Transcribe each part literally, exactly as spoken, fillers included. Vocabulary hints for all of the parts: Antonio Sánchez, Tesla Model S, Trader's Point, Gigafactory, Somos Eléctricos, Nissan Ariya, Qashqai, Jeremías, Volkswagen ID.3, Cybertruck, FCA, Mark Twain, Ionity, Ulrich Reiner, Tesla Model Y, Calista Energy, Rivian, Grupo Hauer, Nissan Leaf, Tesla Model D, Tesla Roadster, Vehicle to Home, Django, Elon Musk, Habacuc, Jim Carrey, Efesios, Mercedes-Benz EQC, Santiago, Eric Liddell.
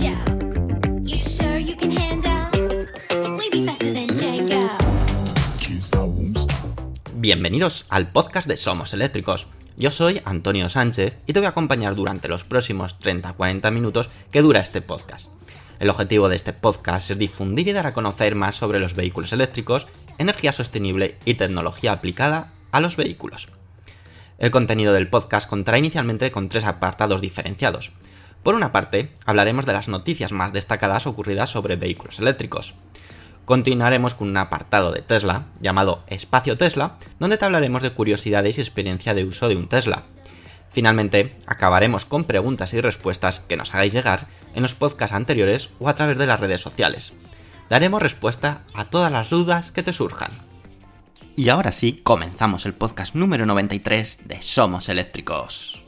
Yeah. You sure you can handle? We be faster than Django. Bienvenidos al podcast de Somos Eléctricos. Yo soy Antonio Sánchez y te voy a acompañar durante los próximos treinta a cuarenta minutos que dura este podcast. El objetivo de este podcast es difundir y dar a conocer más sobre los vehículos eléctricos, energía sostenible y tecnología aplicada a los vehículos. El contenido del podcast contará inicialmente con tres apartados diferenciados. Por una parte, hablaremos de las noticias más destacadas ocurridas sobre vehículos eléctricos. Continuaremos con un apartado de Tesla, llamado Espacio Tesla, donde te hablaremos de curiosidades y experiencia de uso de un Tesla. Finalmente, acabaremos con preguntas y respuestas que nos hagáis llegar en los podcasts anteriores o a través de las redes sociales. Daremos respuesta a todas las dudas que te surjan. Y ahora sí, comenzamos el podcast número noventa y tres de Somos Eléctricos.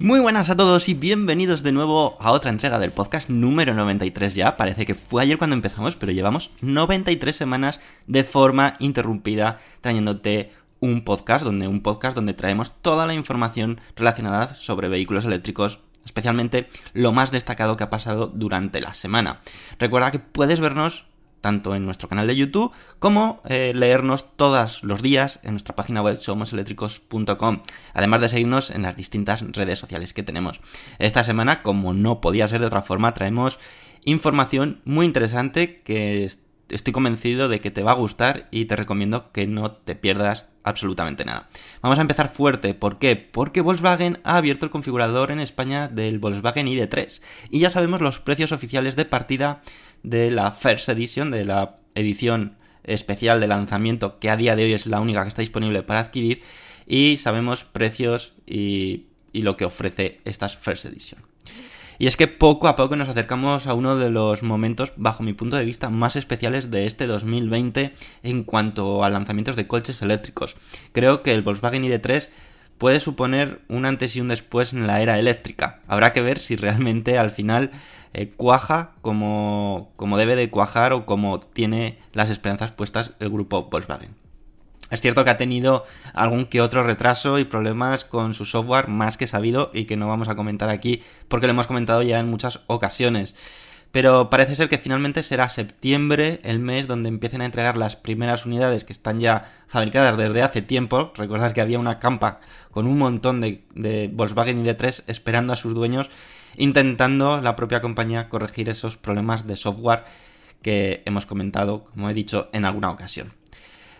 Muy buenas a todos y bienvenidos de nuevo a otra entrega del podcast número noventa y tres ya. Parece que fue ayer cuando empezamos, pero llevamos noventa y tres semanas de forma interrumpida trayéndote un podcast donde un podcast donde traemos toda la información relacionada sobre vehículos eléctricos, especialmente lo más destacado que ha pasado durante la semana. Recuerda que puedes vernos tanto en nuestro canal de YouTube como eh, leernos todos los días en nuestra página web somos eléctricos punto com, además de seguirnos en las distintas redes sociales que tenemos. Esta semana, como no podía ser de otra forma, traemos información muy interesante que estoy convencido de que te va a gustar y te recomiendo que no te pierdas absolutamente nada. Vamos a empezar fuerte. ¿Por qué? Porque Volkswagen ha abierto el configurador en España del Volkswagen I D tres y ya sabemos los precios oficiales de partida de la First Edition, de la edición especial de lanzamiento, que a día de hoy es la única que está disponible para adquirir, y sabemos precios y, y lo que ofrece esta First Edition. Y es que poco a poco nos acercamos a uno de los momentos, bajo mi punto de vista, más especiales de este dos mil veinte en cuanto a lanzamientos de coches eléctricos. Creo que el Volkswagen I D tres puede suponer un antes y un después en la era eléctrica. Habrá que ver si realmente al final eh, cuaja como, como debe de cuajar o como tiene las esperanzas puestas el grupo Volkswagen. Es cierto que ha tenido algún que otro retraso y problemas con su software más que sabido y que no vamos a comentar aquí porque lo hemos comentado ya en muchas ocasiones. Pero parece ser que finalmente será septiembre el mes donde empiecen a entregar las primeras unidades que están ya fabricadas desde hace tiempo. Recordad que había una campa con un montón de, de Volkswagen I D tres esperando a sus dueños, intentando la propia compañía corregir esos problemas de software que hemos comentado, como he dicho, en alguna ocasión.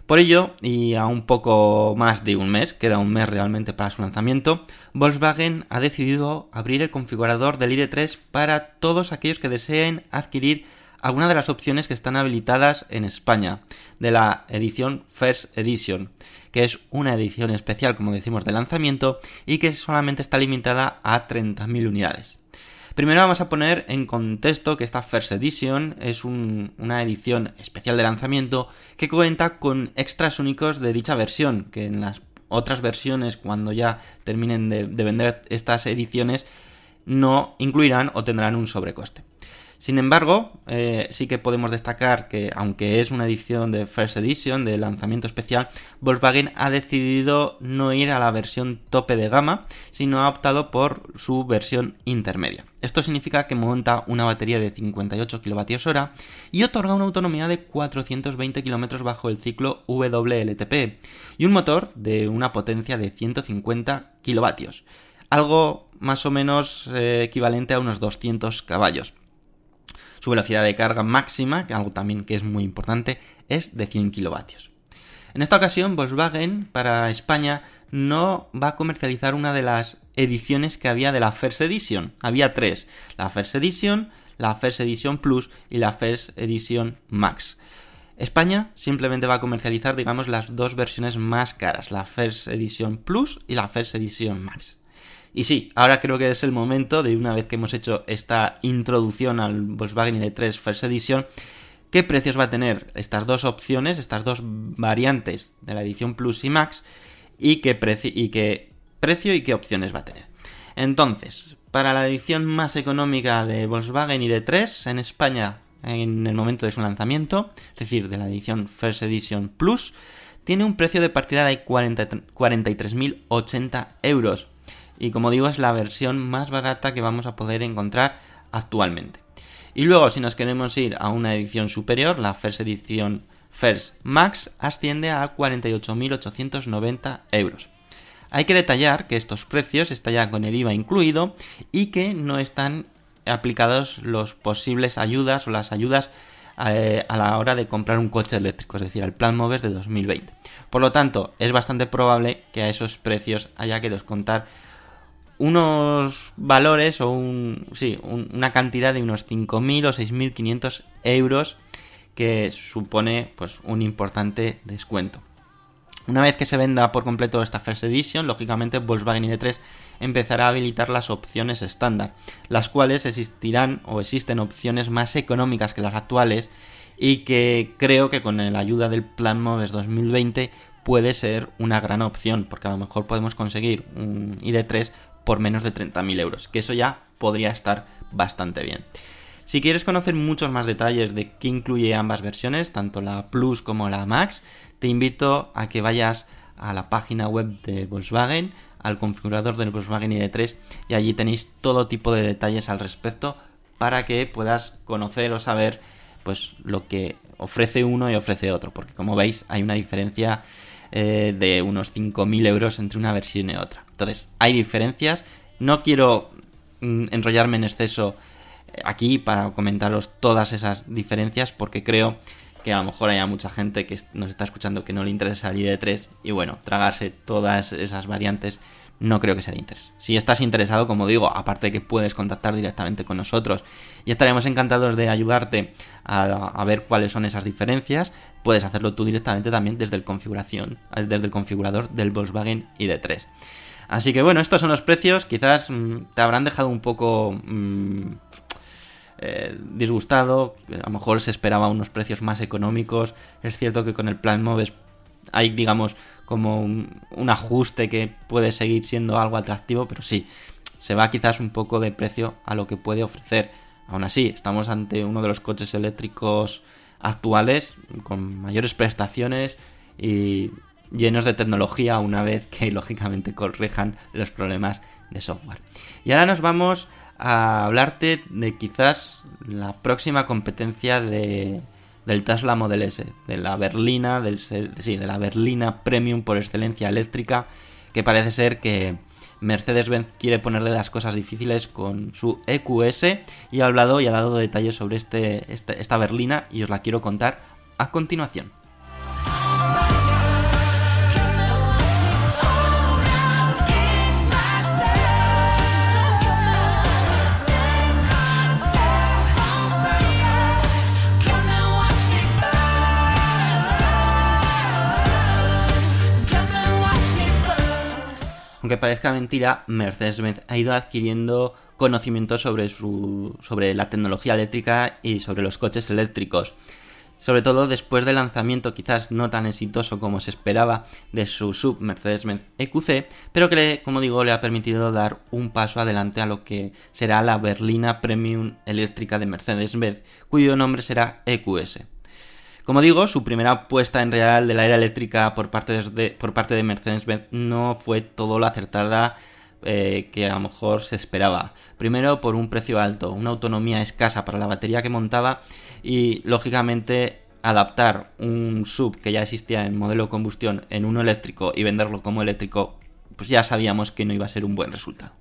Por ello, y a un poco más de un mes, queda un mes realmente para su lanzamiento, Volkswagen ha decidido abrir el configurador del I D tres para todos aquellos que deseen adquirir alguna de las opciones que están habilitadas en España de la edición First Edition, que es una edición especial, como decimos, de lanzamiento y que solamente está limitada a treinta mil unidades. Primero vamos a poner en contexto que esta First Edition es un, una edición especial de lanzamiento que cuenta con extras únicos de dicha versión, que en las otras versiones, cuando ya terminen de, de vender estas ediciones, no incluirán o tendrán un sobrecoste. Sin embargo, eh, sí que podemos destacar que, aunque es una edición de First Edition, de lanzamiento especial, Volkswagen ha decidido no ir a la versión tope de gama, sino ha optado por su versión intermedia. Esto significa que monta una batería de cincuenta y ocho kilovatios hora y otorga una autonomía de cuatrocientos veinte kilómetros bajo el ciclo W L T P y un motor de una potencia de ciento cincuenta kilovatios. algo más o menos eh, equivalente a unos doscientos caballos. Su velocidad de carga máxima, que algo también que es muy importante, es de cien kilovatios. En esta ocasión, Volkswagen para España no va a comercializar una de las ediciones que había de la First Edition. Había tres: la First Edition, la First Edition Plus y la First Edition Max. España simplemente va a comercializar, digamos, las dos versiones más caras, la First Edition Plus y la First Edition Max. Y sí, ahora creo que es el momento, de una vez que hemos hecho esta introducción al Volkswagen I D punto tres First Edition, ¿qué precios va a tener estas dos opciones, estas dos variantes de la edición Plus y Max? Y qué, preci- y qué precio y qué opciones va a tener. Entonces, para la edición más económica de Volkswagen I D punto tres en España, en el momento de su lanzamiento, es decir, de la edición First Edition Plus, tiene un precio de partida de cuarenta y tres mil ochenta euros. Y como digo, es la versión más barata que vamos a poder encontrar actualmente. Y luego, si nos queremos ir a una edición superior, la First Edition First Max asciende a cuarenta y ocho mil ochocientos noventa euros. Hay que detallar que estos precios está ya con el I V A incluido y que no están aplicados los posibles ayudas o las ayudas eh, a la hora de comprar un coche eléctrico, es decir, al Plan Moves de dos mil veinte. Por lo tanto, es bastante probable que a esos precios haya que descontar unos valores o un, sí, un, una cantidad de unos cinco mil o seis mil quinientos euros, que supone pues un importante descuento. Una vez que se venda por completo esta First Edition, lógicamente Volkswagen I D punto tres empezará a habilitar las opciones estándar, las cuales existirán o existen opciones más económicas que las actuales y que creo que con la ayuda del Plan Moves dos mil veinte puede ser una gran opción, porque a lo mejor podemos conseguir un I D punto tres por menos de treinta mil euros, que eso ya podría estar bastante bien. Si quieres conocer muchos más detalles de qué incluye ambas versiones, tanto la Plus como la Max, te invito a que vayas a la página web de Volkswagen, al configurador del Volkswagen I D punto tres, y allí tenéis todo tipo de detalles al respecto para que puedas conocer o saber pues lo que ofrece uno y ofrece otro, porque como veis hay una diferencia eh, de unos cinco mil euros entre una versión y otra. Entonces hay diferencias, no quiero mm, enrollarme en exceso aquí para comentaros todas esas diferencias, porque creo que a lo mejor haya mucha gente que nos está escuchando que no le interesa el I D punto tres y bueno, tragarse todas esas variantes no creo que sea de interés. Si estás interesado, como digo, aparte de que puedes contactar directamente con nosotros y estaremos encantados de ayudarte a, a ver cuáles son esas diferencias, puedes hacerlo tú directamente también desde el, configuración, desde el configurador del Volkswagen I D punto tres. Así que bueno, estos son los precios, quizás mmm, te habrán dejado un poco... Mmm, Eh, disgustado, a lo mejor se esperaba unos precios más económicos. Es cierto que con el Plan Moves hay, digamos, como un, un ajuste que puede seguir siendo algo atractivo, pero sí, se va quizás un poco de precio a lo que puede ofrecer. Aún así, estamos ante uno de los coches eléctricos actuales con mayores prestaciones y llenos de tecnología, una vez que lógicamente corrijan los problemas de software. Y ahora nos vamos a hablarte de quizás la próxima competencia de, del Tesla Model S, de la berlina, del, sí, de la berlina premium por excelencia eléctrica, que parece ser que Mercedes-Benz quiere ponerle las cosas difíciles con su E Q S, y ha hablado y ha dado detalles sobre este, este, esta berlina, y os la quiero contar a continuación. Aunque parezca mentira, Mercedes-Benz ha ido adquiriendo conocimientos sobre, su, sobre la tecnología eléctrica y sobre los coches eléctricos. Sobre todo después del lanzamiento, quizás no tan exitoso como se esperaba, de su sub Mercedes-Benz E Q C, pero que, como digo, le ha permitido dar un paso adelante a lo que será la berlina premium eléctrica de Mercedes-Benz, cuyo nombre será E Q S. Como digo, su primera apuesta en real de la era eléctrica por parte de, por parte de Mercedes-Benz no fue todo lo acertada eh, que a lo mejor se esperaba. Primero, por un precio alto, una autonomía escasa para la batería que montaba y, lógicamente, adaptar un S U V que ya existía en modelo combustión en uno eléctrico y venderlo como eléctrico pues ya sabíamos que no iba a ser un buen resultado.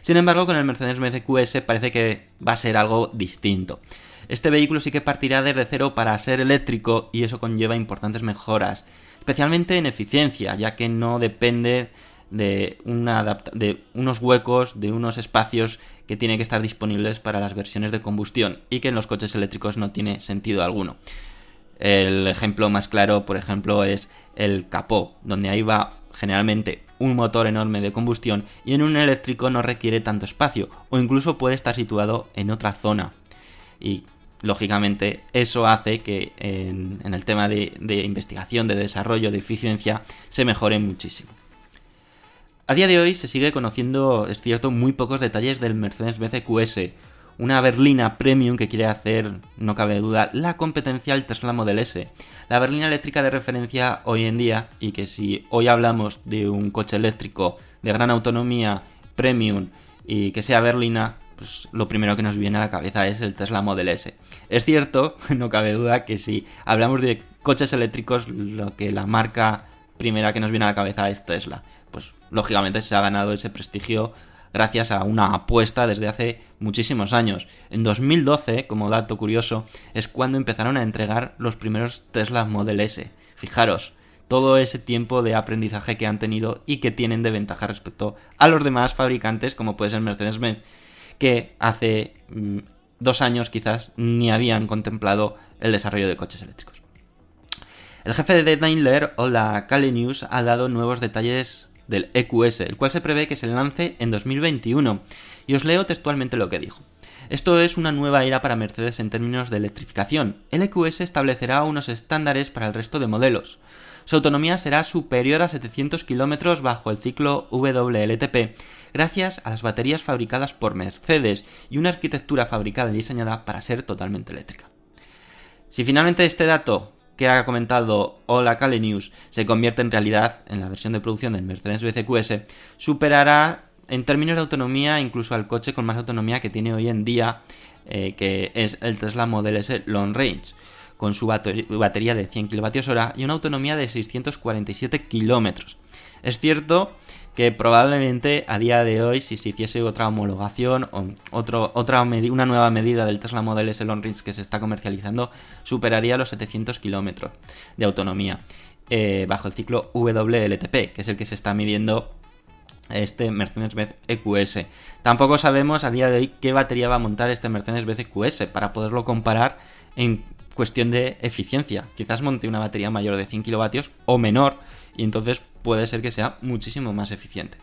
Sin embargo, con el Mercedes-Benz E Q S parece que va a ser algo distinto. Este vehículo sí que partirá desde cero para ser eléctrico y eso conlleva importantes mejoras, especialmente en eficiencia, ya que no depende de, una adapta- de unos huecos, de unos espacios que tienen que estar disponibles para las versiones de combustión y que en los coches eléctricos no tiene sentido alguno. El ejemplo más claro, por ejemplo, es el capó, donde ahí va generalmente un motor enorme de combustión y en un eléctrico no requiere tanto espacio o incluso puede estar situado en otra zona. Y lógicamente eso hace que en, en el tema de, de investigación, de desarrollo, de eficiencia, se mejore muchísimo. A día de hoy se sigue conociendo, es cierto, muy pocos detalles del Mercedes-Benz E Q S, una berlina premium que quiere hacer, no cabe duda, la competencia al Tesla Model S, la berlina eléctrica de referencia hoy en día, y que si hoy hablamos de un coche eléctrico de gran autonomía, premium y que sea berlina, pues lo primero que nos viene a la cabeza es el Tesla Model S. Es cierto, no cabe duda, que si hablamos de coches eléctricos, lo que la marca primera que nos viene a la cabeza es Tesla. Pues lógicamente se ha ganado ese prestigio gracias a una apuesta desde hace muchísimos años. En dos mil doce, como dato curioso, es cuando empezaron a entregar los primeros Tesla Model S. Fijaros, todo ese tiempo de aprendizaje que han tenido y que tienen de ventaja respecto a los demás fabricantes, como puede ser Mercedes-Benz, que hace mmm, dos años quizás ni habían contemplado el desarrollo de coches eléctricos. El jefe de Daimler o la Cali News ha dado nuevos detalles del E Q S, el cual se prevé que se lance en dos mil veintiuno, y os leo textualmente lo que dijo. Esto es una nueva era para Mercedes en términos de electrificación. El E Q S establecerá unos estándares para el resto de modelos. Su autonomía será superior a setecientos kilómetros bajo el ciclo W L T P, gracias a las baterías fabricadas por Mercedes y una arquitectura fabricada y diseñada para ser totalmente eléctrica. Si finalmente este dato que ha comentado Ola Cali News se convierte en realidad en la versión de producción del Mercedes-Benz E Q S, superará en términos de autonomía incluso al coche con más autonomía que tiene hoy en día, eh, que es el Tesla Model S Long Range, con su batería de cien kilovatios hora y una autonomía de seiscientos cuarenta y siete kilómetros. Es cierto que probablemente a día de hoy, si se hiciese otra homologación o otro, otra med- una nueva medida del Tesla Model S Long Range que se está comercializando, superaría los setecientos kilómetros de autonomía eh, bajo el ciclo W L T P, que es el que se está midiendo este Mercedes-Benz E Q S. Tampoco sabemos a día de hoy qué batería va a montar este Mercedes-Benz E Q S para poderlo comparar en cuestión de eficiencia. Quizás monte una batería mayor de cien kilovatios o menor, y entonces puede ser que sea muchísimo más eficiente.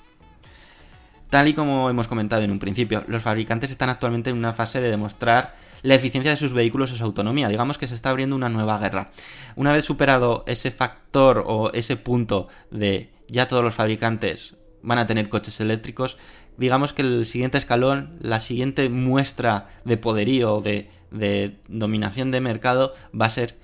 Tal y como hemos comentado en un principio, los fabricantes están actualmente en una fase de demostrar la eficiencia de sus vehículos y su autonomía. Digamos que se está abriendo una nueva guerra. Una vez superado ese factor o ese punto de ya todos los fabricantes van a tener coches eléctricos, digamos que el siguiente escalón, la siguiente muestra de poderío, de, de dominación de mercado, va a ser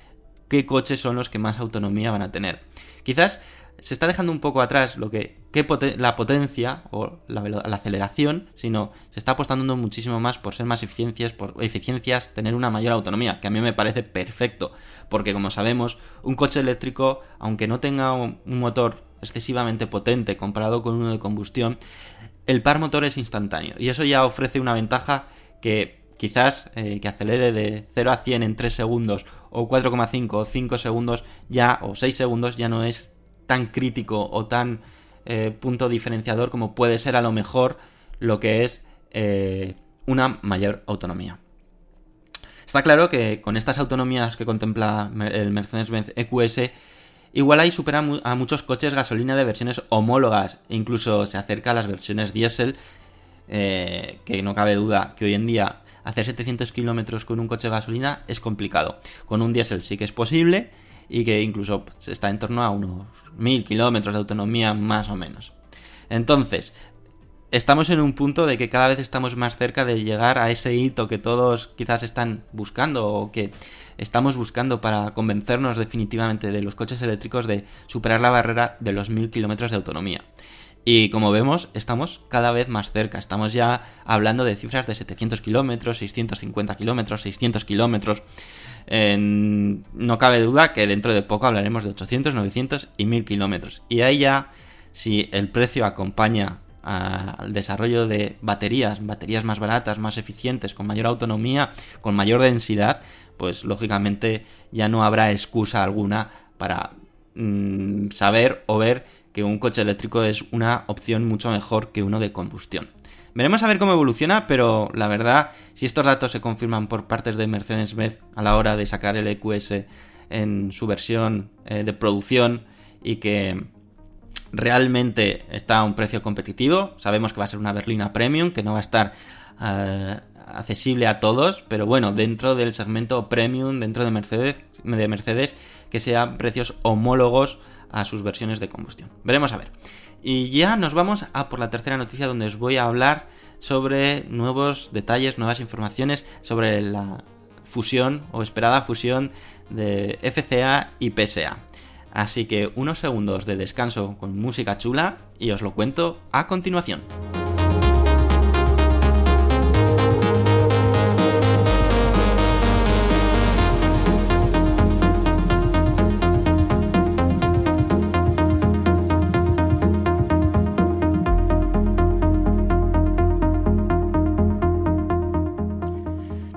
qué coches son los que más autonomía van a tener. Quizás se está dejando un poco atrás lo que, que poten- la potencia o la, la aceleración, sino se está apostando muchísimo más por ser más eficiencias, por eficiencias, tener una mayor autonomía, que a mí me parece perfecto, porque como sabemos, un coche eléctrico, aunque no tenga un, un motor excesivamente potente comparado con uno de combustión, el par motor es instantáneo y eso ya ofrece una ventaja que quizás eh, que acelere de cero a cien en tres segundos o cuatro coma cinco o cinco segundos ya, o seis segundos, ya no es tan crítico o tan eh, punto diferenciador como puede ser a lo mejor lo que es eh, una mayor autonomía. Está claro que con estas autonomías que contempla el Mercedes-Benz E Q S, igual ahí supera a muchos coches gasolina de versiones homólogas, incluso se acerca a las versiones diésel, eh, que no cabe duda que hoy en día hacer setecientos kilómetros con un coche de gasolina es complicado. Con un diésel sí que es posible y que incluso se está en torno a unos mil kilómetros de autonomía más o menos. Entonces, estamos en un punto de que cada vez estamos más cerca de llegar a ese hito que todos quizás están buscando o que estamos buscando para convencernos definitivamente de los coches eléctricos de superar la barrera de los mil kilómetros de autonomía. Y como vemos, estamos cada vez más cerca. Estamos ya hablando de cifras de setecientos kilómetros, seiscientos cincuenta kilómetros, seiscientos kilómetros. Eh, no cabe duda que dentro de poco hablaremos de ochocientos, novecientos y mil kilómetros. Y ahí ya si el precio acompaña al desarrollo de baterías, baterías más baratas, más eficientes, con mayor autonomía, con mayor densidad, pues lógicamente ya no habrá excusa alguna para mmm, saber o ver que un coche eléctrico es una opción mucho mejor que uno de combustión. Veremos a ver cómo evoluciona, pero la verdad, si estos datos se confirman por partes de Mercedes-Benz a la hora de sacar el E Q S en su versión eh, de producción y que realmente está a un precio competitivo, sabemos que va a ser una berlina premium, que no va a estar eh, accesible a todos, pero bueno, dentro del segmento premium, dentro de Mercedes, de Mercedes, que sean precios homólogos a sus versiones de combustión. Veremos a ver. Y ya nos vamos a por la tercera noticia, donde os voy a hablar sobre nuevos detalles, nuevas informaciones sobre la fusión o esperada fusión de F C A y P S A. Así que unos segundos de descanso con música chula y os lo cuento a continuación.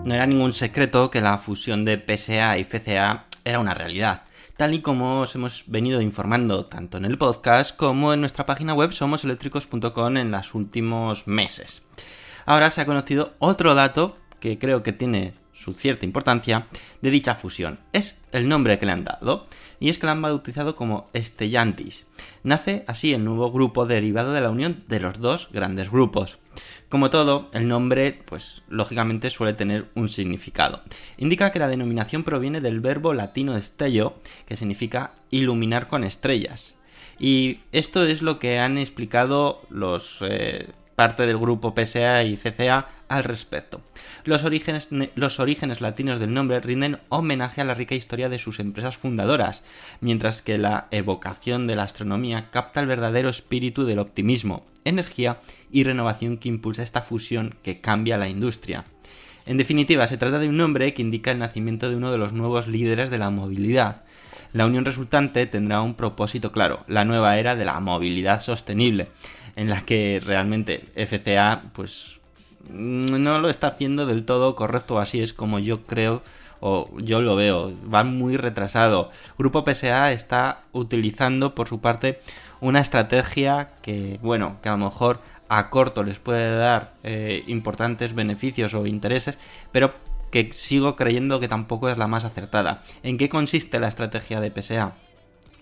No era ningún secreto que la fusión de P S A y F C A era una realidad, tal y como os hemos venido informando tanto en el podcast como en nuestra página web somos eléctricos punto com en los últimos meses. Ahora se ha conocido otro dato que creo que tiene su cierta importancia de dicha fusión. Es el nombre que le han dado, y es que la han bautizado como Stellantis. Nace así el nuevo grupo derivado de la unión de los dos grandes grupos. Como todo, el nombre, pues lógicamente suele tener un significado. Indica que la denominación proviene del verbo latino stello, que significa iluminar con estrellas. Y esto es lo que han explicado los eh, parte del grupo P S A y F C A al respecto. Los orígenes, los orígenes latinos del nombre rinden homenaje a la rica historia de sus empresas fundadoras, mientras que la evocación de la astronomía capta el verdadero espíritu del optimismo, energía y renovación que impulsa esta fusión que cambia la industria. En definitiva, se trata de un nombre que indica el nacimiento de uno de los nuevos líderes de la movilidad. La unión resultante tendrá un propósito claro, la nueva era de la movilidad sostenible, en la que realmente F C A pues no lo está haciendo del todo correcto, así es como yo creo o yo lo veo, va muy retrasado. Grupo P S A está utilizando por su parte una estrategia que, bueno, que a lo mejor a corto les puede dar eh, importantes beneficios o intereses, pero que sigo creyendo que tampoco es la más acertada. ¿En qué consiste la estrategia de P S A?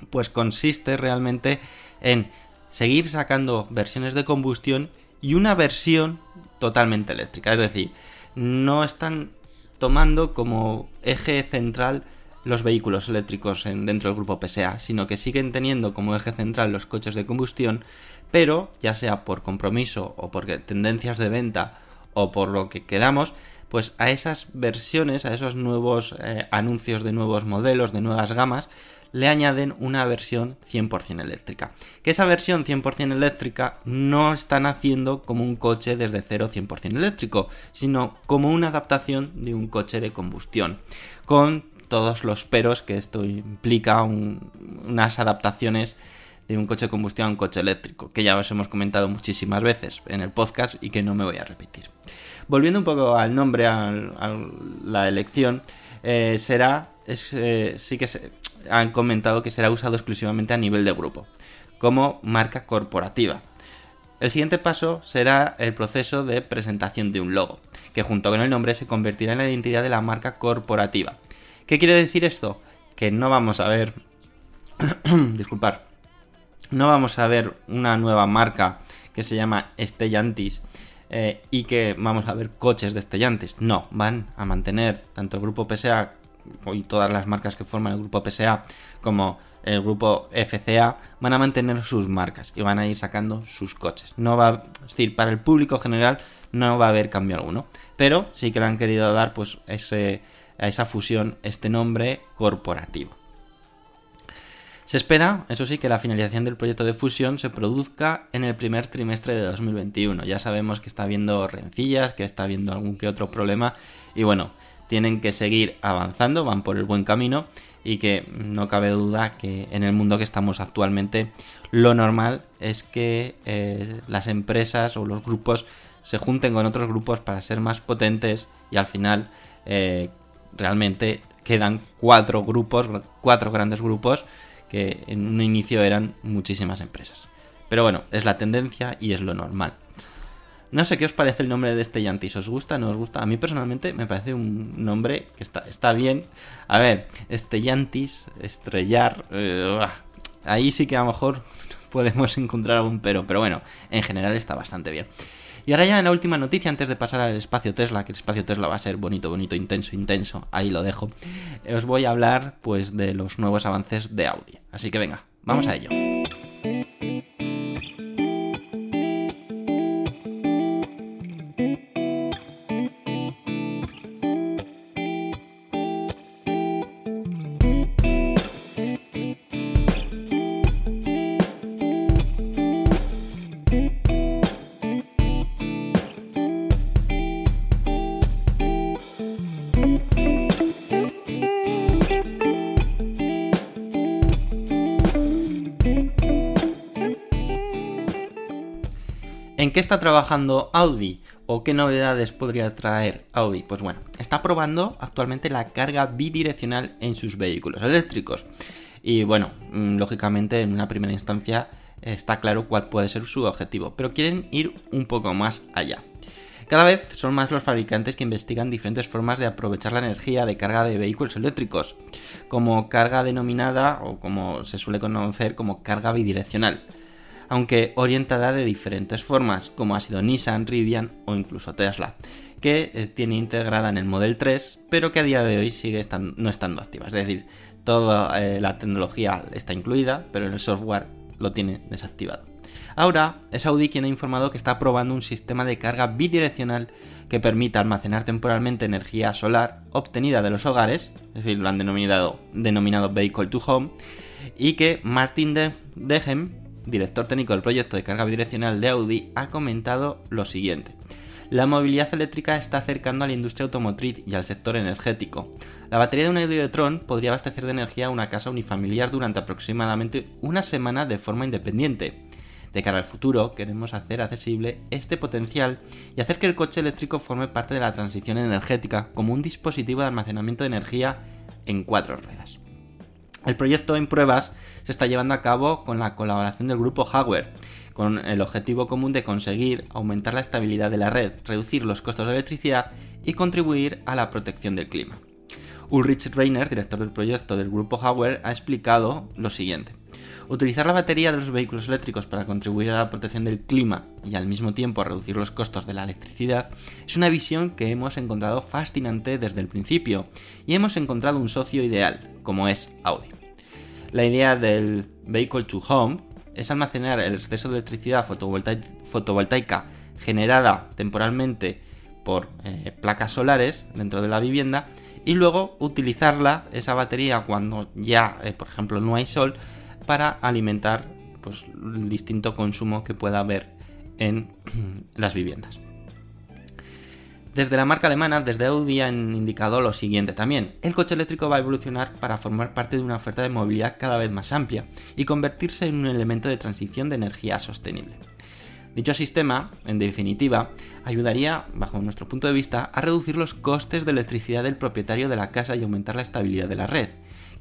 Pues consiste realmente en seguir sacando versiones de combustión y una versión totalmente eléctrica. Es decir, no están tomando como eje central los vehículos eléctricos en, dentro del grupo P S A, sino que siguen teniendo como eje central los coches de combustión, pero ya sea por compromiso o por tendencias de venta o por lo que queramos, pues a esas versiones, a esos nuevos eh, anuncios de nuevos modelos, de nuevas gamas, le añaden una versión cien por ciento eléctrica. Que esa versión cien por ciento eléctrica no están haciendo como un coche desde cero cien por ciento eléctrico, sino como una adaptación de un coche de combustión, con todos los peros que esto implica, un, unas adaptaciones de un coche de combustión a un coche eléctrico, que ya os hemos comentado muchísimas veces en el podcast y que no me voy a repetir. Volviendo un poco al nombre, a, a la elección, eh, será... Es, eh, sí que se han comentado que será usado exclusivamente a nivel de grupo, como marca corporativa. El siguiente paso será el proceso de presentación de un logo, que junto con el nombre se convertirá en la identidad de la marca corporativa. ¿Qué quiere decir esto? Que no vamos a ver... disculpar. No vamos a ver una nueva marca que se llama Stellantis eh, y que vamos a ver coches de Stellantis. No, van a mantener tanto el grupo P S A y todas las marcas que forman el grupo P S A como el grupo F C A, van a mantener sus marcas y van a ir sacando sus coches. No va a, es decir, para el público general no va a haber cambio alguno, pero sí que le han querido dar pues ese, a esa fusión este nombre corporativo. Se espera, eso sí, que la finalización del proyecto de fusión se produzca en el primer trimestre de dos mil veintiuno. Ya sabemos que está habiendo rencillas, que está habiendo algún que otro problema y bueno, tienen que seguir avanzando, van por el buen camino y que no cabe duda que en el mundo que estamos actualmente lo normal es que eh, las empresas o los grupos se junten con otros grupos para ser más potentes y al final eh, realmente quedan cuatro grupos, cuatro grandes grupos que en un inicio eran muchísimas empresas. Pero bueno, es la tendencia y es lo normal. No sé qué os parece el nombre de Stellantis, ¿os gusta? ¿No os gusta? A mí personalmente me parece un nombre que está, está bien. A ver, Stellantis, estrellar... Eh, ahí sí que a lo mejor podemos encontrar algún pero, pero bueno, en general está bastante bien. Y ahora ya en la última noticia, antes de pasar al espacio Tesla, que el espacio Tesla va a ser bonito, bonito, intenso, intenso, ahí lo dejo, os voy a hablar pues de los nuevos avances de Audi. Así que venga, vamos a ello. ¿En qué está trabajando Audi? ¿O qué novedades podría traer Audi? Pues bueno, está probando actualmente la carga bidireccional en sus vehículos eléctricos. Y bueno, lógicamente en una primera instancia está claro cuál puede ser su objetivo, pero quieren ir un poco más allá. Cada vez son más los fabricantes que investigan diferentes formas de aprovechar la energía de carga de vehículos eléctricos, como carga denominada o como se suele conocer como carga bidireccional, aunque orientada de diferentes formas, como ha sido Nissan, Rivian o incluso Tesla, que tiene integrada en el Model tres, pero que a día de hoy sigue estando, no estando activa. Es decir, toda eh, la tecnología está incluida, pero el software lo tiene desactivado. Ahora es Audi quien ha informado que está probando un sistema de carga bidireccional que permita almacenar temporalmente energía solar obtenida de los hogares, es decir, lo han denominado, denominado Vehicle to Home, y que Martin de Dehem, director técnico del proyecto de carga bidireccional de Audi, ha comentado lo siguiente. La movilidad eléctrica está acercando a la industria automotriz y al sector energético. La batería de un Ideotron podría abastecer de energía una casa unifamiliar durante aproximadamente una semana de forma independiente. De cara al futuro, queremos hacer accesible este potencial y hacer que el coche eléctrico forme parte de la transición energética como un dispositivo de almacenamiento de energía en cuatro ruedas. El proyecto en pruebas se está llevando a cabo con la colaboración del Grupo Hauer, con el objetivo común de conseguir aumentar la estabilidad de la red, reducir los costos de electricidad y contribuir a la protección del clima. Ulrich Reiner, director del proyecto del Grupo Hauer, ha explicado lo siguiente. Utilizar la batería de los vehículos eléctricos para contribuir a la protección del clima y al mismo tiempo a reducir los costos de la electricidad es una visión que hemos encontrado fascinante desde el principio y hemos encontrado un socio ideal, como es Audi. La idea del Vehicle to Home es almacenar el exceso de electricidad fotovoltaica generada temporalmente por eh, placas solares dentro de la vivienda y luego utilizarla, esa batería, cuando ya, eh, por ejemplo, no hay sol, para alimentar pues, el distinto consumo que pueda haber en las viviendas. Desde la marca alemana, desde Audi han indicado lo siguiente también. El coche eléctrico va a evolucionar para formar parte de una oferta de movilidad cada vez más amplia y convertirse en un elemento de transición de energía sostenible. Dicho sistema, en definitiva, ayudaría, bajo nuestro punto de vista, a reducir los costes de electricidad del propietario de la casa y aumentar la estabilidad de la red,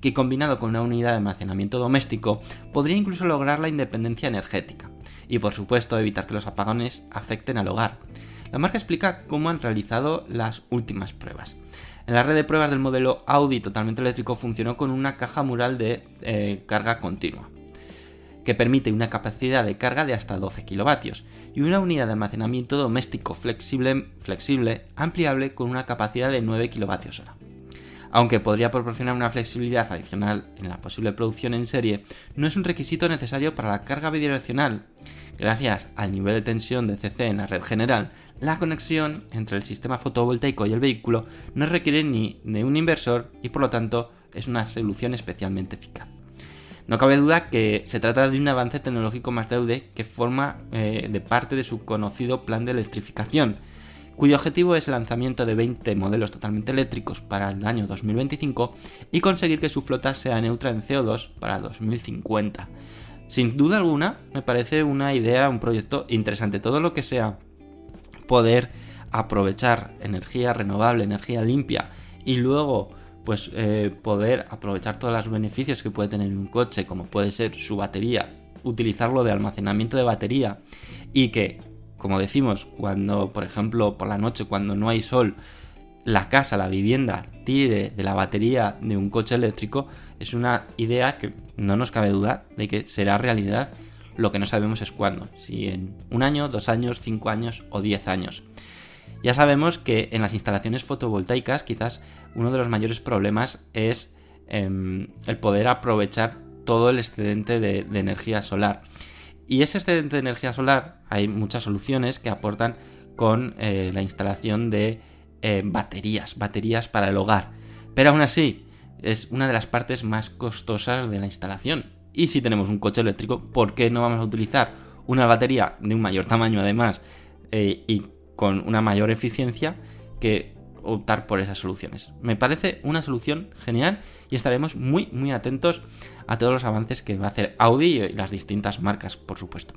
que combinado con una unidad de almacenamiento doméstico podría incluso lograr la independencia energética y, por supuesto, evitar que los apagones afecten al hogar. La marca explica cómo han realizado las últimas pruebas. En la red de pruebas del modelo Audi totalmente eléctrico funcionó con una caja mural de eh, carga continua, que permite una capacidad de carga de hasta doce kilovatios y una unidad de almacenamiento doméstico flexible, flexible ampliable con una capacidad de nueve kilovatios hora. Aunque podría proporcionar una flexibilidad adicional en la posible producción en serie, no es un requisito necesario para la carga bidireccional. Gracias al nivel de tensión de C C en la red general, la conexión entre el sistema fotovoltaico y el vehículo no requiere ni de un inversor y por lo tanto es una solución especialmente eficaz. No cabe duda que se trata de un avance tecnológico más de Audi que forma eh, de parte de su conocido plan de electrificación, cuyo objetivo es el lanzamiento de veinte modelos totalmente eléctricos para el año dos mil veinticinco y conseguir que su flota sea neutra en C O dos para dos mil cincuenta. Sin duda alguna, me parece una idea, un proyecto interesante. Todo lo que sea poder aprovechar energía renovable, energía limpia, y luego pues eh, poder aprovechar todos los beneficios que puede tener un coche, como puede ser su batería, utilizarlo de almacenamiento de batería, y que, como decimos, cuando, por ejemplo, por la noche, cuando no hay sol, la casa, la vivienda, tire de la batería de un coche eléctrico, es una idea que no nos cabe duda de que será realidad. Lo que no sabemos es cuándo, si en un año, dos años, cinco años o diez años. Ya sabemos que en las instalaciones fotovoltaicas quizás uno de los mayores problemas es eh, el poder aprovechar todo el excedente de, de energía solar. Y ese excedente de energía solar hay muchas soluciones que aportan con eh, la instalación de eh, baterías, baterías para el hogar. Pero aún así es una de las partes más costosas de la instalación. Y si tenemos un coche eléctrico, ¿por qué no vamos a utilizar una batería de un mayor tamaño además eh, y con una mayor eficiencia que optar por esas soluciones? Me parece una solución genial y estaremos muy muy atentos a todos los avances que va a hacer Audi y las distintas marcas, por supuesto.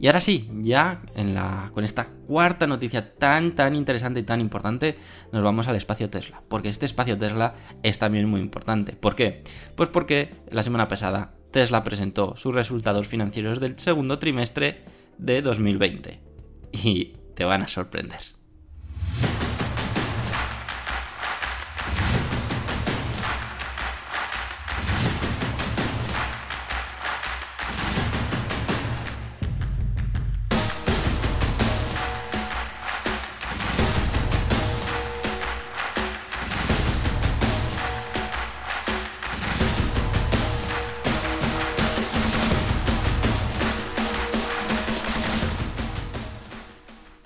Y ahora sí, ya en la, con esta cuarta noticia tan tan interesante y tan importante, nos vamos al espacio Tesla, porque este espacio Tesla es también muy importante. ¿Por qué? Pues porque la semana pasada Tesla presentó sus resultados financieros del segundo trimestre de dos mil veinte y te van a sorprender.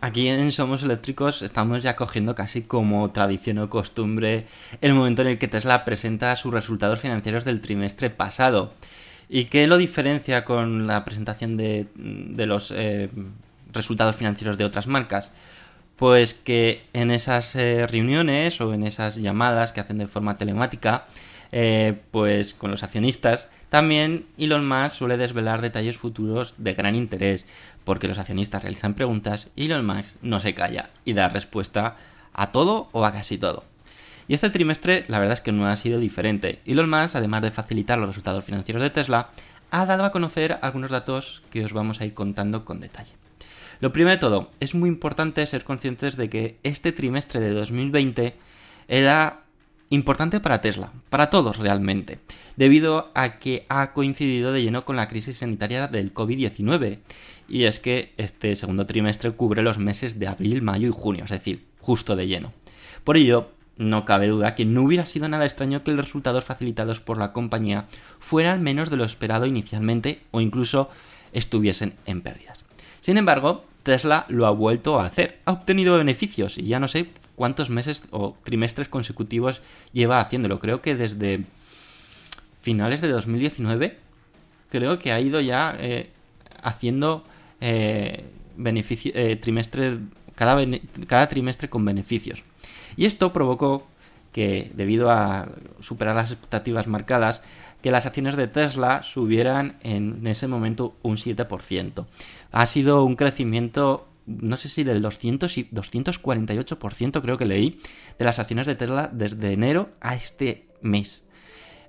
Aquí en Somos Eléctricos estamos ya cogiendo casi como tradición o costumbre el momento en el que Tesla presenta sus resultados financieros del trimestre pasado. ¿Y qué lo diferencia con la presentación de, de los eh, resultados financieros de otras marcas? Pues que en esas eh, reuniones o en esas llamadas que hacen de forma telemática, eh, pues con los accionistas, también Elon Musk suele desvelar detalles futuros de gran interés, porque los accionistas realizan preguntas y Elon Musk no se calla y da respuesta a todo o a casi todo. Y este trimestre la verdad es que no ha sido diferente. Elon Musk, además de facilitar los resultados financieros de Tesla, ha dado a conocer algunos datos que os vamos a ir contando con detalle. Lo primero de todo, es muy importante ser conscientes de que este trimestre de dos mil veinte era importante para Tesla, para todos realmente, debido a que ha coincidido de lleno con la crisis sanitaria del covid diecinueve, y es que este segundo trimestre cubre los meses de abril, mayo y junio, es decir, justo de lleno. Por ello, no cabe duda que no hubiera sido nada extraño que los resultados facilitados por la compañía fueran menos de lo esperado inicialmente o incluso estuviesen en pérdidas. Sin embargo, Tesla lo ha vuelto a hacer, ha obtenido beneficios y ya no sé cuántos meses o trimestres consecutivos lleva haciéndolo. Creo que desde finales de dos mil diecinueve creo que ha ido ya eh, haciendo eh, beneficio, eh, trimestre, cada, bene, cada trimestre con beneficios. Y esto provocó que, debido a superar las expectativas marcadas, que las acciones de Tesla subieran en ese momento un siete por ciento. Ha sido un crecimiento, no sé si del doscientos y doscientos cuarenta y ocho por ciento, creo que leí, de las acciones de Tesla desde enero a este mes.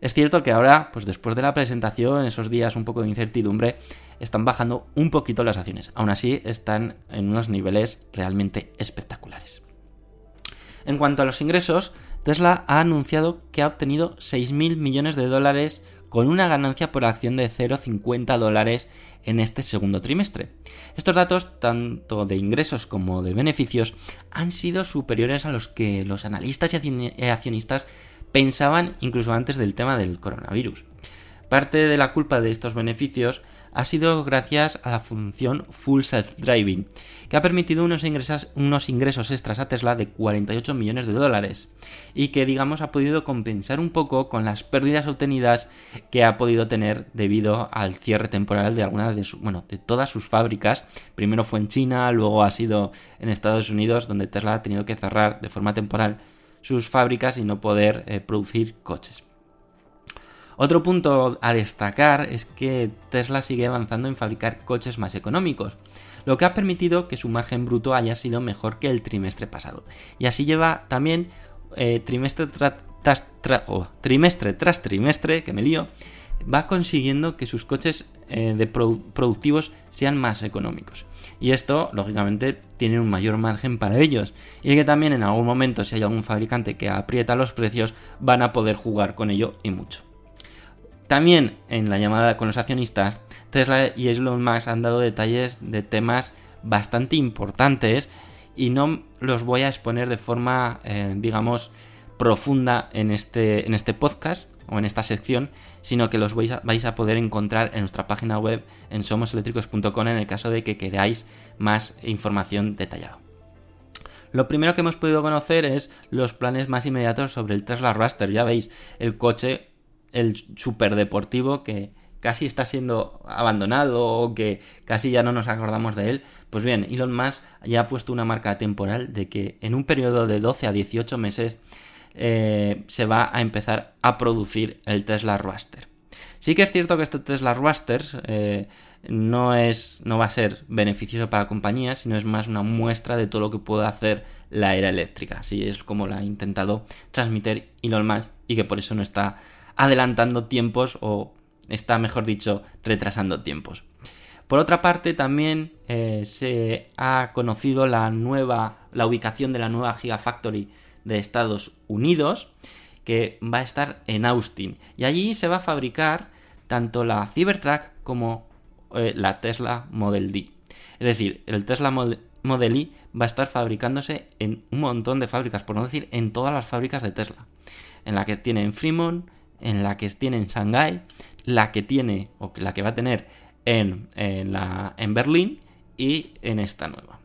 Es cierto que ahora, pues después de la presentación, esos días un poco de incertidumbre, están bajando un poquito las acciones. Aún así, están en unos niveles realmente espectaculares. En cuanto a los ingresos, Tesla ha anunciado que ha obtenido seis mil millones de dólares con una ganancia por acción de cero coma cincuenta dólares en este segundo trimestre. Estos datos, tanto de ingresos como de beneficios, han sido superiores a los que los analistas y accionistas pensaban incluso antes del tema del coronavirus. Parte de la culpa de estos beneficios ha sido gracias a la función Full Self Driving, que ha permitido unos ingresos, unos ingresos extras a Tesla de cuarenta y ocho millones de dólares y que, digamos, ha podido compensar un poco con las pérdidas obtenidas que ha podido tener debido al cierre temporal de algunas de sus, bueno, de todas sus fábricas. Primero fue en China, luego ha sido en Estados Unidos, donde Tesla ha tenido que cerrar de forma temporal sus fábricas y no poder eh, producir coches. Otro punto a destacar es que Tesla sigue avanzando en fabricar coches más económicos, lo que ha permitido que su margen bruto haya sido mejor que el trimestre pasado. Y así lleva también eh, trimestre, tra- tras, tra- oh, trimestre tras trimestre, que me lío, va consiguiendo que sus coches eh, de produ- productivos sean más económicos. Y esto, lógicamente, tiene un mayor margen para ellos. Y que también en algún momento, si hay algún fabricante que aprieta los precios, van a poder jugar con ello y mucho. También en la llamada con los accionistas, Tesla y Elon Musk han dado detalles de temas bastante importantes y no los voy a exponer de forma, eh, digamos, profunda en este, en este podcast o en esta sección, sino que los vais a, vais a poder encontrar en nuestra página web en somos eléctricos punto com en el caso de que queráis más información detallada. Lo primero que hemos podido conocer es los planes más inmediatos sobre el Tesla Roadster. Ya veis, el coche, el superdeportivo que casi está siendo abandonado o que casi ya no nos acordamos de él. Pues bien, Elon Musk ya ha puesto una marca temporal de que en un periodo de doce a dieciocho meses eh, se va a empezar a producir el Tesla Roadster. Sí que es cierto que este Tesla Roadster eh, no, es, no va a ser beneficioso para la compañía, sino es más una muestra de todo lo que puede hacer la era eléctrica. Así es como la ha intentado transmitir Elon Musk y que por eso no está adelantando tiempos o está, mejor dicho, retrasando tiempos. Por otra parte, también eh, se ha conocido la nueva, la ubicación de la nueva Gigafactory de Estados Unidos, que va a estar en Austin. Y allí se va a fabricar tanto la Cybertruck como eh, la Tesla Model D. Es decir, el Tesla Model Model Y va a estar fabricándose en un montón de fábricas, por no decir en todas las fábricas de Tesla. En la que tiene en Fremont, en la que tiene en Shanghái, la que tiene o la que va a tener en, en, la, en Berlín y en esta nueva.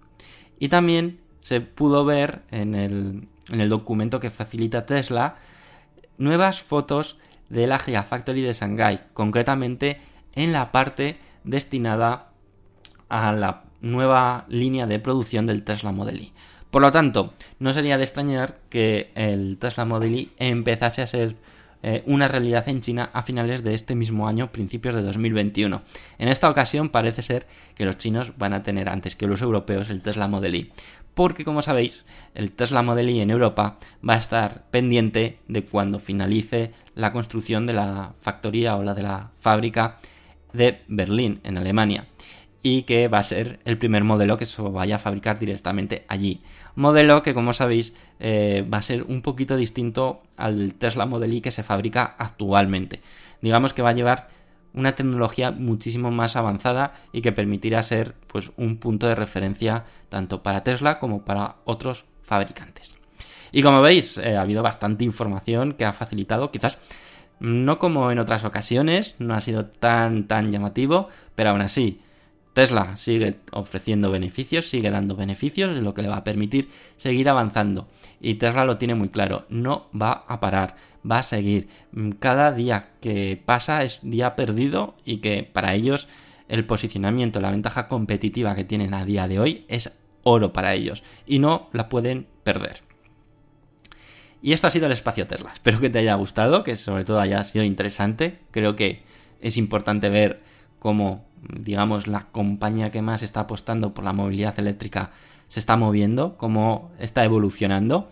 Y también se pudo ver en el, en el documento que facilita Tesla nuevas fotos de la Gigafactory de Shanghái, concretamente en la parte destinada a la nueva línea de producción del Tesla Model Y. Por lo tanto, no sería de extrañar que el Tesla Model Y empezase a ser una realidad en China a finales de este mismo año, principios de dos mil veintiuno. En esta ocasión parece ser que los chinos van a tener antes que los europeos el Tesla Model Y, porque como sabéis, el Tesla Model Y en Europa va a estar pendiente de cuando finalice la construcción de la factoría o la de la fábrica de Berlín, en Alemania, y que va a ser el primer modelo que se vaya a fabricar directamente allí. Modelo que, como sabéis, eh, va a ser un poquito distinto al Tesla Model Y que se fabrica actualmente. Digamos que va a llevar una tecnología muchísimo más avanzada y que permitirá ser, pues, un punto de referencia tanto para Tesla como para otros fabricantes. Y como veis, eh, ha habido bastante información que ha facilitado, quizás no como en otras ocasiones, no ha sido tan, tan llamativo, pero aún así Tesla sigue ofreciendo beneficios, sigue dando beneficios, lo que le va a permitir seguir avanzando. Y Tesla lo tiene muy claro, no va a parar, va a seguir. Cada día que pasa es día perdido y que para ellos el posicionamiento, la ventaja competitiva que tienen a día de hoy es oro para ellos y no la pueden perder. Y esto ha sido el espacio Tesla. Espero que te haya gustado, que sobre todo haya sido interesante. Creo que es importante ver cómo, digamos, la compañía que más está apostando por la movilidad eléctrica se está moviendo, cómo está evolucionando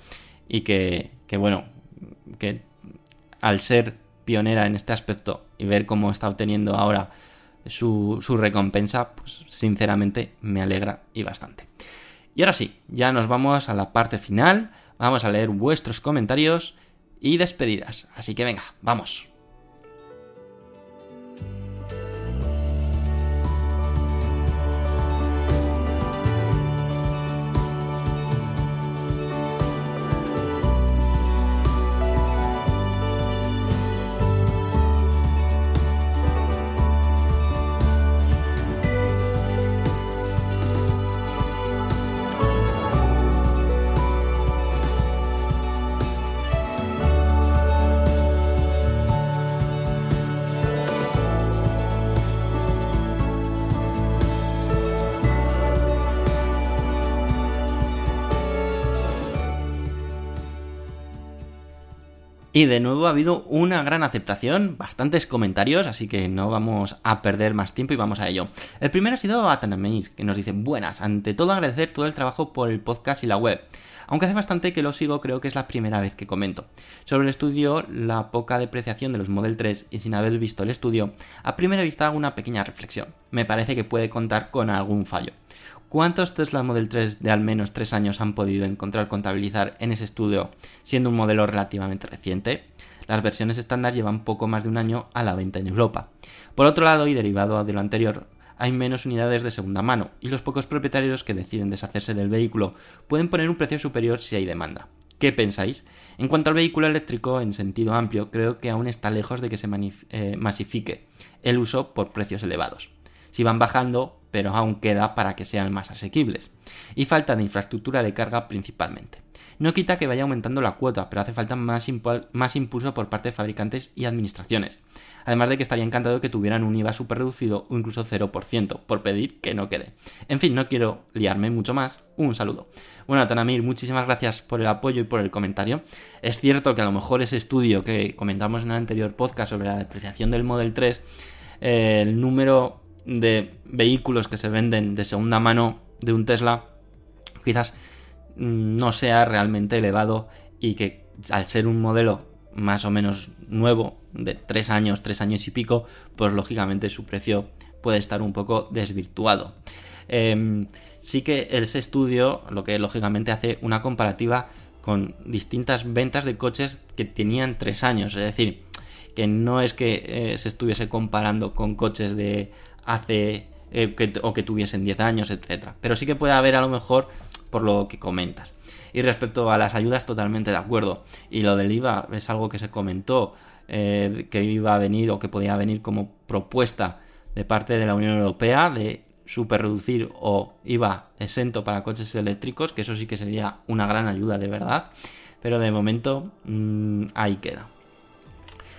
y que, que bueno, que al ser pionera en este aspecto y ver cómo está obteniendo ahora su, su recompensa, pues sinceramente me alegra y bastante. Y ahora sí, ya nos vamos a la parte final, vamos a leer vuestros comentarios y despedidas, así que venga, vamos. Y de nuevo ha habido una gran aceptación, bastantes comentarios, así que no vamos a perder más tiempo y vamos a ello. El primero ha sido Atanamir, que nos dice: buenas, ante todo agradecer todo el trabajo por el podcast y la web. Aunque hace bastante que lo sigo, creo que es la primera vez que comento. Sobre el estudio, la poca depreciación de los Model tres y sin haber visto el estudio, a primera vista hago una pequeña reflexión. Me parece que puede contar con algún fallo. ¿Cuántos Tesla Model tres de al menos tres años han podido encontrar contabilizar en ese estudio, siendo un modelo relativamente reciente? Las versiones estándar llevan poco más de un año a la venta en Europa. Por otro lado, y derivado de lo anterior, hay menos unidades de segunda mano y los pocos propietarios que deciden deshacerse del vehículo pueden poner un precio superior si hay demanda. ¿Qué pensáis? En cuanto al vehículo eléctrico en sentido amplio, creo que aún está lejos de que se manif- eh, masifique el uso por precios elevados. Si van bajando, pero aún queda para que sean más asequibles. Y falta de infraestructura de carga principalmente. No quita que vaya aumentando la cuota, pero hace falta más, impu- más impulso por parte de fabricantes y administraciones. Además de que estaría encantado que tuvieran un I V A súper reducido o incluso cero por ciento, por pedir que no quede. En fin, no quiero liarme mucho más. Un saludo. Bueno, Tanamir, muchísimas gracias por el apoyo y por el comentario. Es cierto que a lo mejor ese estudio que comentamos en el anterior podcast sobre la depreciación del Model tres, eh, el número de vehículos que se venden de segunda mano de un Tesla, quizás no sea realmente elevado y que al ser un modelo más o menos nuevo de tres años, tres años y pico, pues lógicamente su precio puede estar un poco desvirtuado. Eh, sí que ese estudio lo que lógicamente hace una comparativa con distintas ventas de coches que tenían tres años, es decir, que no es que eh, se estuviese comparando con coches de hace eh, que, o que tuviesen diez años, etcétera. Pero sí que puede haber a lo mejor por lo que comentas. Y respecto a las ayudas, totalmente de acuerdo. Y lo del I V A es algo que se comentó, eh, que iba a venir o que podía venir como propuesta de parte de la Unión Europea de super reducir o I V A exento para coches eléctricos, que eso sí que sería una gran ayuda de verdad. Pero de momento mmm, ahí queda.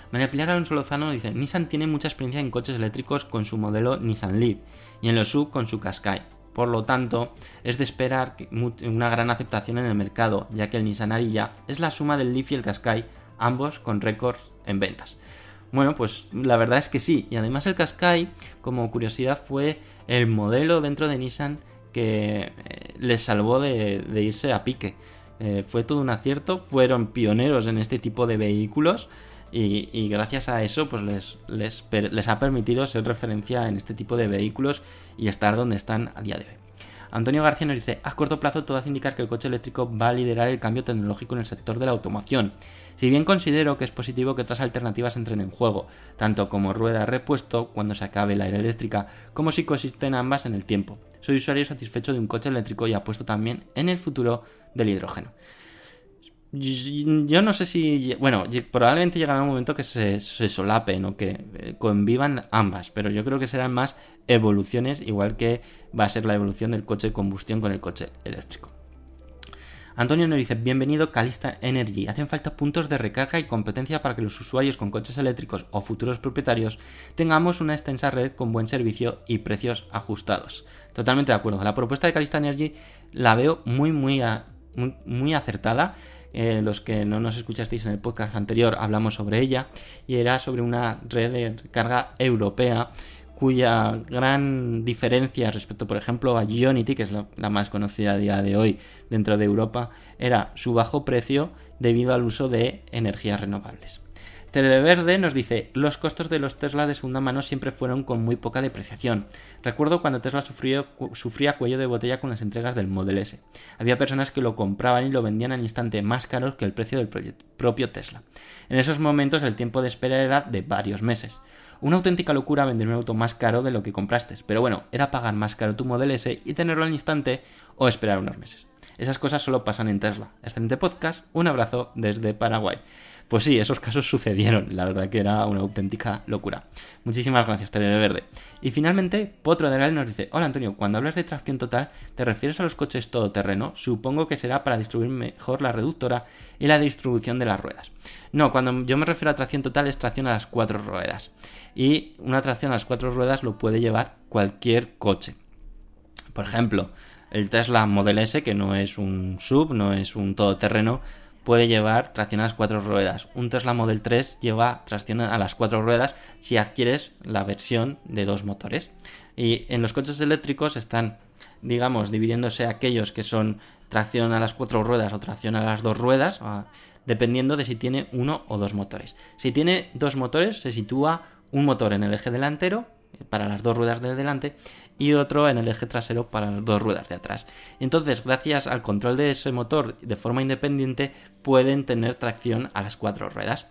María Pilar Alonso Lozano dice: Nissan tiene mucha experiencia en coches eléctricos con su modelo Nissan Leaf y en los S U V con su Qashqai. Por lo tanto, es de esperar una gran aceptación en el mercado, ya que el Nissan Ariya es la suma del Leaf y el Qashqai, ambos con récords en ventas. Bueno, pues la verdad es que sí. Y además el Qashqai, como curiosidad, fue el modelo dentro de Nissan que les salvó de, de irse a pique. Eh, fue todo un acierto, fueron pioneros en este tipo de vehículos. Y, y gracias a eso pues les, les, les ha permitido ser referencia en este tipo de vehículos y estar donde están a día de hoy. Antonio García nos dice: a corto plazo todo hace indicar que el coche eléctrico va a liderar el cambio tecnológico en el sector de la automoción. Si bien considero que es positivo que otras alternativas entren en juego, tanto como rueda repuesto cuando se acabe la era eléctrica, como si coexisten ambas en el tiempo. Soy usuario satisfecho de un coche eléctrico y apuesto también en el futuro del hidrógeno. Yo no sé si... Bueno, probablemente llegará un momento que se, se solapen o que convivan ambas, pero yo creo que serán más evoluciones, igual que va a ser la evolución del coche de combustión con el coche eléctrico. Antonio nos dice: bienvenido Calista Energy, hacen falta puntos de recarga y competencia para que los usuarios con coches eléctricos o futuros propietarios tengamos una extensa red con buen servicio y precios ajustados. Totalmente de acuerdo, la propuesta de Calista Energy la veo muy, muy, a, muy, muy acertada. Eh, los que no nos escuchasteis en el podcast anterior hablamos sobre ella y era sobre una red de carga europea cuya gran diferencia respecto por ejemplo a Ionity, que es la, la más conocida a día de hoy dentro de Europa, era su bajo precio debido al uso de energías renovables. Televerde nos dice: los costos de los Tesla de segunda mano siempre fueron con muy poca depreciación. Recuerdo cuando Tesla sufrió, cu- sufría cuello de botella con las entregas del Model S. Había personas que lo compraban y lo vendían al instante más caro que el precio del proye- propio Tesla. En esos momentos el tiempo de espera era de varios meses. Una auténtica locura vender un auto más caro de lo que compraste, pero bueno, era pagar más caro tu Model S y tenerlo al instante o esperar unos meses. Esas cosas solo pasan en Tesla. Excelente podcast, un abrazo desde Paraguay. Pues sí, esos casos sucedieron, la verdad que era una auténtica locura. Muchísimas gracias, Televerde. Y finalmente, Potro de Real nos dice: hola Antonio, cuando hablas de tracción total, ¿te refieres a los coches todoterreno? Supongo que será para distribuir mejor la reductora y la distribución de las ruedas. No, cuando yo me refiero a tracción total es tracción a las cuatro ruedas. Y una tracción a las cuatro ruedas lo puede llevar cualquier coche. Por ejemplo, el Tesla Model S, que no es un S U V, no es un todoterreno, puede llevar tracción a las cuatro ruedas. Un Tesla Model tres lleva tracción a las cuatro ruedas si adquieres la versión de dos motores. Y en los coches eléctricos están, digamos, dividiéndose aquellos que son tracción a las cuatro ruedas o tracción a las dos ruedas, dependiendo de si tiene uno o dos motores. Si tiene dos motores, se sitúa un motor en el eje delantero para las dos ruedas de delante y otro en el eje trasero para las dos ruedas de atrás. Entonces, gracias al control de ese motor de forma independiente, pueden tener tracción a las cuatro ruedas.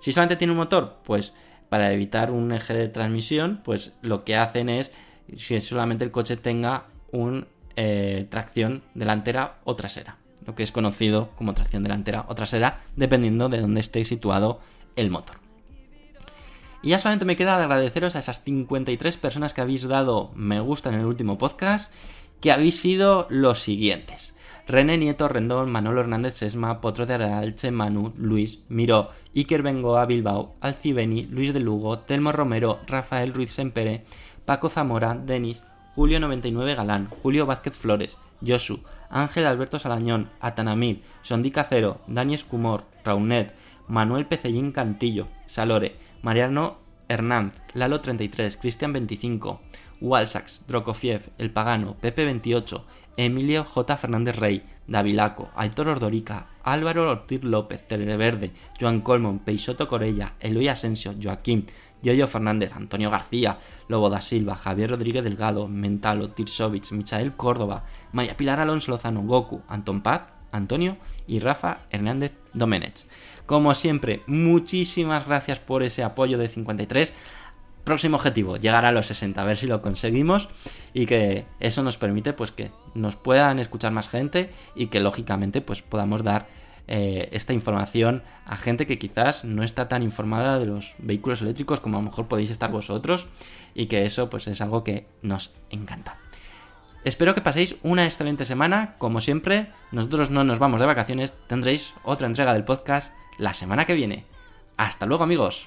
Si solamente tiene un motor, pues para evitar un eje de transmisión, pues lo que hacen es que solamente el coche tenga un eh, tracción delantera o trasera, lo que es conocido como tracción delantera o trasera, dependiendo de dónde esté situado el motor. Y ya solamente me queda agradeceros a esas cincuenta y tres personas que habéis dado me gusta en el último podcast, que habéis sido los siguientes: René Nieto, Rendón, Manolo Hernández Sesma, Potro de Aralche, Manu, Luis, Miró, Iker Bengoa, Bilbao, Alcibeni, Luis de Lugo, Telmo Romero, Rafael Ruiz Sempere, Paco Zamora, Denis, Julio noventa y nueve Galán, Julio Vázquez Flores, Josu, Ángel Alberto Salañón, Atanamir, Sondi Cacero, Dani Escumor, Raunet, Manuel Pecellín Cantillo, Salore, Mariano Hernández, Lalo treinta y tres, Cristian veinticinco, Walsax, Drokofiev, El Pagano, Pepe veintiocho, Emilio J. Fernández Rey, Davilaco, Aitor Ordorica, Álvaro Ortiz López, Televerde, Joan Colmon, Peixoto Corella, Eloy Asensio, Joaquín, Yoyo Fernández, Antonio García, Lobo da Silva, Javier Rodríguez Delgado, Mentalo, Tirsovich, Michael Córdoba, María Pilar Alonso Lozano, Goku, Antón Paz, Antonio y Rafa Hernández Domenech. Como siempre, muchísimas gracias por ese apoyo de cincuenta y tres. Próximo objetivo, llegar a los sesenta, a ver si lo conseguimos, y que eso nos permite pues que nos puedan escuchar más gente y que lógicamente pues podamos dar eh, esta información a gente que quizás no está tan informada de los vehículos eléctricos como a lo mejor podéis estar vosotros, y que eso pues es algo que nos encanta. Espero que paséis una excelente semana. Como siempre, nosotros no nos vamos de vacaciones, tendréis otra entrega del podcast la semana que viene. Hasta luego, amigos.